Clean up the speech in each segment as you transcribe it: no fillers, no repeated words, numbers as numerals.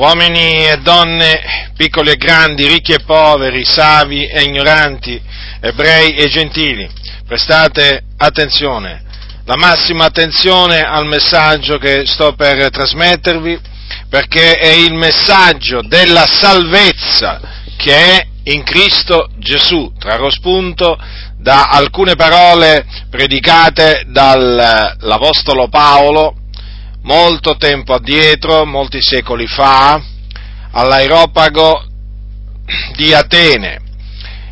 uomini e donne, piccoli e grandi, ricchi e poveri, savi e ignoranti, ebrei e gentili, prestate attenzione, la massima attenzione al messaggio che sto per trasmettervi, perché è il messaggio della salvezza che è in Cristo Gesù. Trarrò spunto da alcune parole predicate dall'Apostolo Paolo molto tempo addietro, molti secoli fa, all'Areopago di Atene,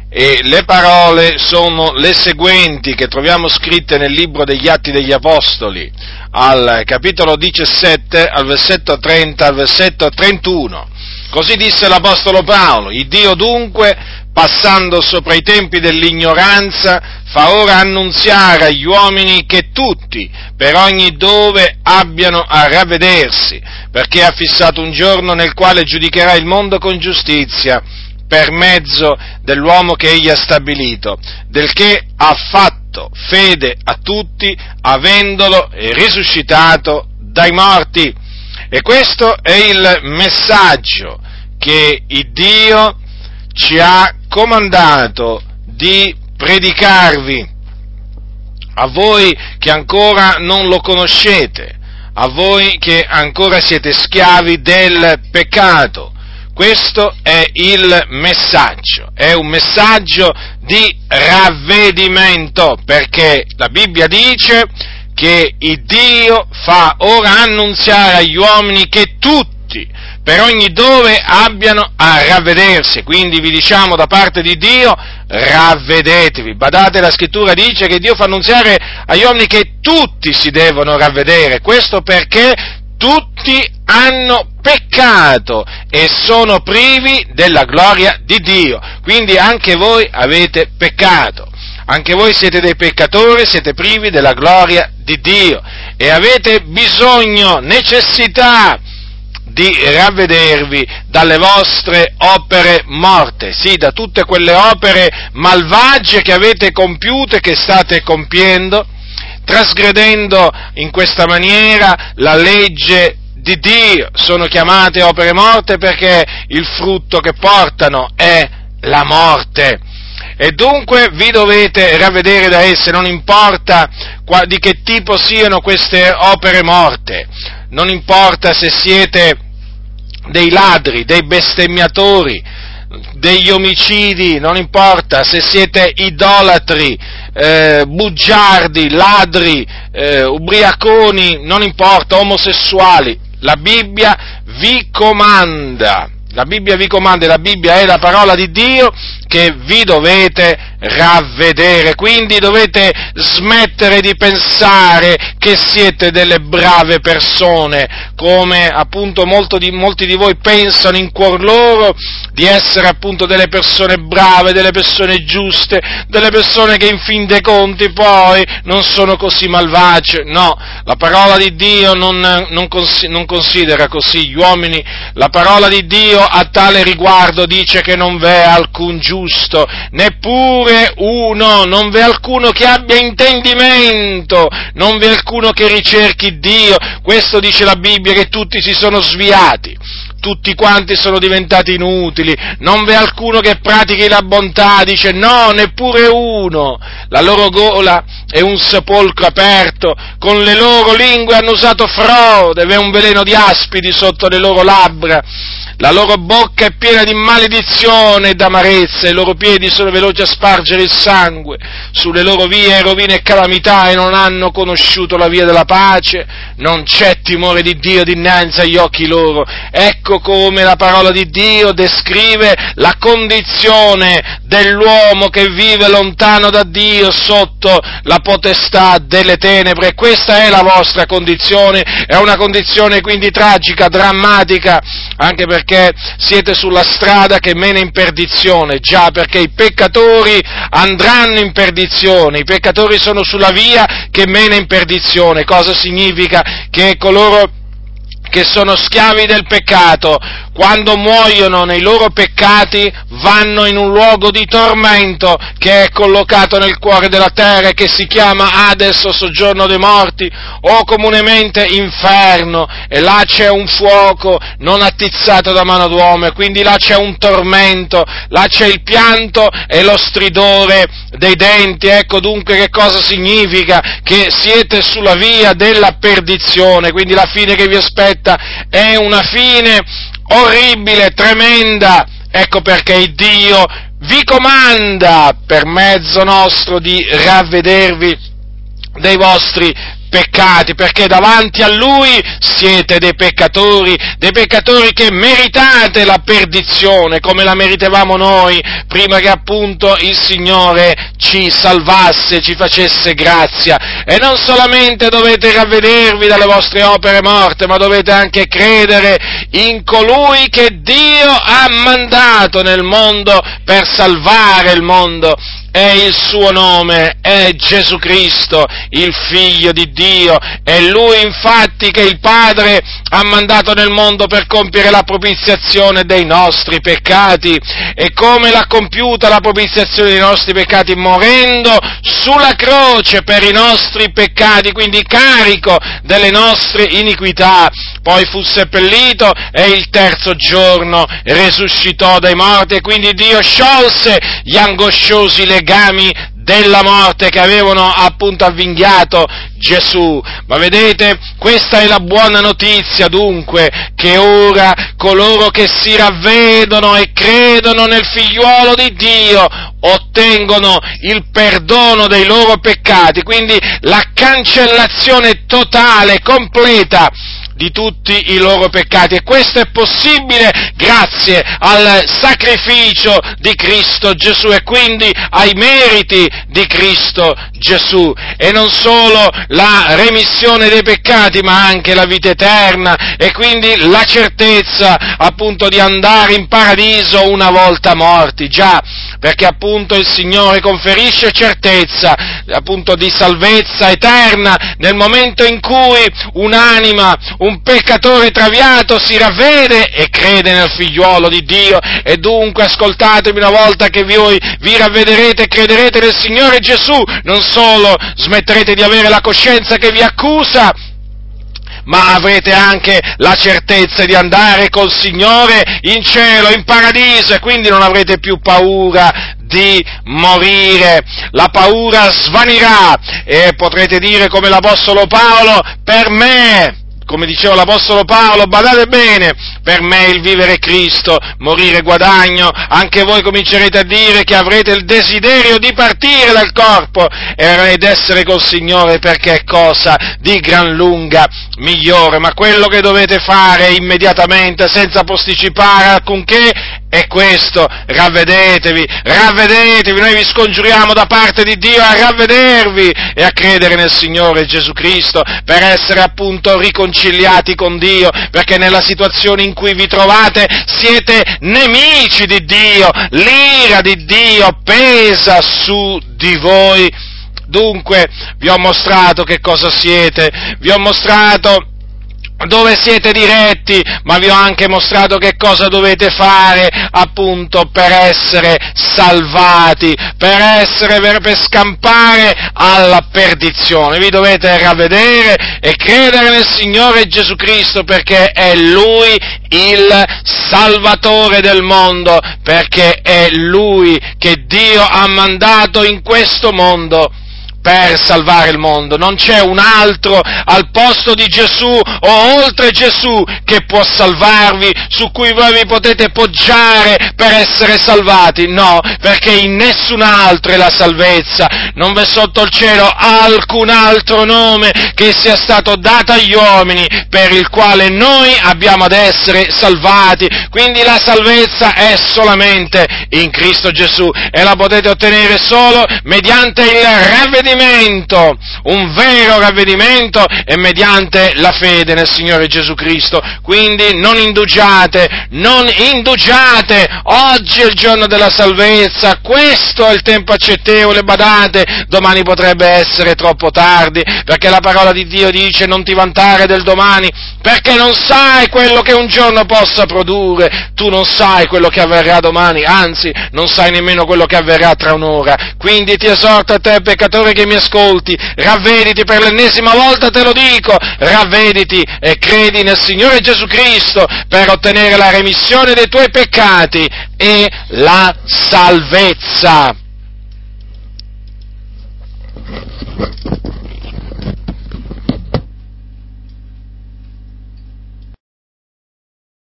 e le parole sono le seguenti, che troviamo scritte nel libro degli Atti degli Apostoli, al capitolo 17, al versetto 30, al versetto 31. Così disse l'Apostolo Paolo: il Dio dunque, passando sopra i tempi dell'ignoranza, fa ora annunziare agli uomini che tutti, per ogni dove, abbiano a ravvedersi, perché ha fissato un giorno nel quale giudicherà il mondo con giustizia, per mezzo dell'uomo che egli ha stabilito, del che ha fatto fede a tutti, avendolo risuscitato dai morti. E questo è il messaggio che il Dio ci ha comandato di predicarvi, a voi che ancora non lo conoscete, a voi che ancora siete schiavi del peccato. Questo è il messaggio, è un messaggio di ravvedimento, perché la Bibbia dice che il Dio fa ora annunziare agli uomini che tutti, per ogni dove, abbiano a ravvedersi. Quindi vi diciamo da parte di Dio: ravvedetevi. Badate, la Scrittura dice che Dio fa annunziare agli uomini che tutti si devono ravvedere, questo perché tutti hanno peccato e sono privi della gloria di Dio. Quindi anche voi avete peccato, anche voi siete dei peccatori, siete privi della gloria di Dio e avete bisogno, necessità di ravvedervi dalle vostre opere morte, sì, da tutte quelle opere malvagie che avete compiuto e che state compiendo, trasgredendo in questa maniera la legge di Dio. Sono chiamate opere morte perché il frutto che portano è la morte. E dunque vi dovete ravvedere da esse, non importa di che tipo siano queste opere morte, non importa se siete dei ladri, dei bestemmiatori, degli omicidi, non importa se siete idolatri, bugiardi, ladri, ubriaconi, non importa, omosessuali. La Bibbia vi comanda, e la Bibbia è la parola di Dio, che vi dovete ravvedere. Quindi dovete smettere di pensare che siete delle brave persone, come appunto molti di voi pensano in cuor loro di essere appunto delle persone brave, delle persone giuste, delle persone che in fin dei conti poi non sono così malvagie. No, la parola di Dio non considera così gli uomini. La parola di Dio a tale riguardo dice che non v'è alcun giusto, neppure uno, non v'è alcuno che abbia intendimento, non v'è alcuno che ricerchi Dio. Questo dice la Bibbia, che tutti si sono sviati, tutti quanti sono diventati inutili, non v'è alcuno che pratichi la bontà, dice no, neppure uno. La loro gola è un sepolcro aperto, con le loro lingue hanno usato frode, v'è un veleno di aspidi sotto le loro labbra, la loro bocca è piena di maledizione e d'amarezza, i loro piedi sono veloci a spargere il sangue, sulle loro vie rovine e calamità, e non hanno conosciuto la via della pace, non c'è timore di Dio dinanzi agli occhi loro. Ecco come la parola di Dio descrive la condizione dell'uomo che vive lontano da Dio, sotto la potestà delle tenebre. Questa è la vostra condizione, è una condizione quindi tragica, drammatica, anche perché siete sulla strada che mena in perdizione, già, perché i peccatori andranno in perdizione, i peccatori sono sulla via che mena in perdizione. Cosa significa? Che coloro che sono schiavi del peccato, quando muoiono nei loro peccati, vanno in un luogo di tormento che è collocato nel cuore della terra e che si chiama Hades o soggiorno dei morti o comunemente inferno, e là c'è un fuoco non attizzato da mano d'uomo, e quindi là c'è un tormento, là c'è il pianto e lo stridore dei denti. Ecco dunque che cosa significa che siete sulla via della perdizione, quindi la fine che vi aspetta è una fine orribile, tremenda. Ecco perché Dio vi comanda per mezzo nostro di ravvedervi dei vostri peccati, perché davanti a Lui siete dei peccatori che meritate la perdizione, come la meritevamo noi, prima che appunto il Signore ci salvasse, ci facesse grazia. E non solamente dovete ravvedervi dalle vostre opere morte, ma dovete anche credere in colui che Dio ha mandato nel mondo per salvare il mondo. E il suo nome è Gesù Cristo, il Figlio di Dio. È Lui infatti che il Padre ha mandato nel mondo per compiere la propiziazione dei nostri peccati. E come l'ha compiuta la propiziazione dei nostri peccati? Morendo sulla croce per i nostri peccati, quindi carico delle nostre iniquità. Poi fu seppellito e il terzo giorno risuscitò dai morti, e quindi Dio sciolse gli angosciosi legami della morte che avevano appunto avvinghiato Gesù. Ma vedete, questa è la buona notizia dunque, che ora coloro che si ravvedono e credono nel Figliuolo di Dio ottengono il perdono dei loro peccati, quindi la cancellazione totale, completa di tutti i loro peccati, e questo è possibile grazie al sacrificio di Cristo Gesù e quindi ai meriti di Cristo Gesù. E non solo la remissione dei peccati, ma anche la vita eterna e quindi la certezza appunto di andare in paradiso una volta morti. Già, perché appunto il Signore conferisce certezza appunto di salvezza eterna nel momento in cui un'anima, un peccatore traviato si ravvede e crede nel Figliuolo di Dio. E dunque ascoltatemi, una volta che voi vi ravvederete e crederete nel Signore Gesù, non solo smetterete di avere la coscienza che vi accusa, ma avrete anche la certezza di andare col Signore in cielo, in paradiso, e quindi non avrete più paura di morire. La paura svanirà e potrete dire come l'Apostolo Paolo: per me, come diceva l'Apostolo Paolo, badate bene, per me il vivere è Cristo, morire guadagno. Anche voi comincerete a dire che avrete il desiderio di partire dal corpo ed essere col Signore, perché è cosa di gran lunga migliore. Ma quello che dovete fare immediatamente, senza posticipare alcunché, è questo: ravvedetevi, ravvedetevi. Noi vi scongiuriamo da parte di Dio a ravvedervi e a credere nel Signore Gesù Cristo per essere appunto riconciliati con Dio, perché nella situazione in cui vi trovate siete nemici di Dio, l'ira di Dio pesa su di voi. Dunque vi ho mostrato che cosa siete, vi ho mostrato dove siete diretti, ma vi ho anche mostrato che cosa dovete fare appunto per essere salvati, per scampare alla perdizione. Vi dovete ravvedere e credere nel Signore Gesù Cristo, perché è Lui il Salvatore del mondo, perché è Lui che Dio ha mandato in questo mondo per salvare il mondo. Non c'è un altro al posto di Gesù o oltre Gesù che può salvarvi, su cui voi vi potete poggiare per essere salvati. No, perché in nessun altro è la salvezza. Non v'è sotto il cielo alcun altro nome che sia stato dato agli uomini per il quale noi abbiamo ad essere salvati. Quindi la salvezza è solamente in Cristo Gesù, e la potete ottenere solo mediante il ravvedimento ravvedimento, un vero ravvedimento è mediante la fede nel Signore Gesù Cristo. Quindi non indugiate, oggi è il giorno della salvezza, questo è il tempo accettevole, badate, domani potrebbe essere troppo tardi, perché la parola di Dio dice: non ti vantare del domani, perché non sai quello che un giorno possa produrre, tu non sai quello che avverrà domani, anzi non sai nemmeno quello che avverrà tra un'ora. Quindi ti esorto a te, peccatore che mi ascolti, ravvediti, per l'ennesima volta te lo dico, ravvediti e credi nel Signore Gesù Cristo per ottenere la remissione dei tuoi peccati e la salvezza.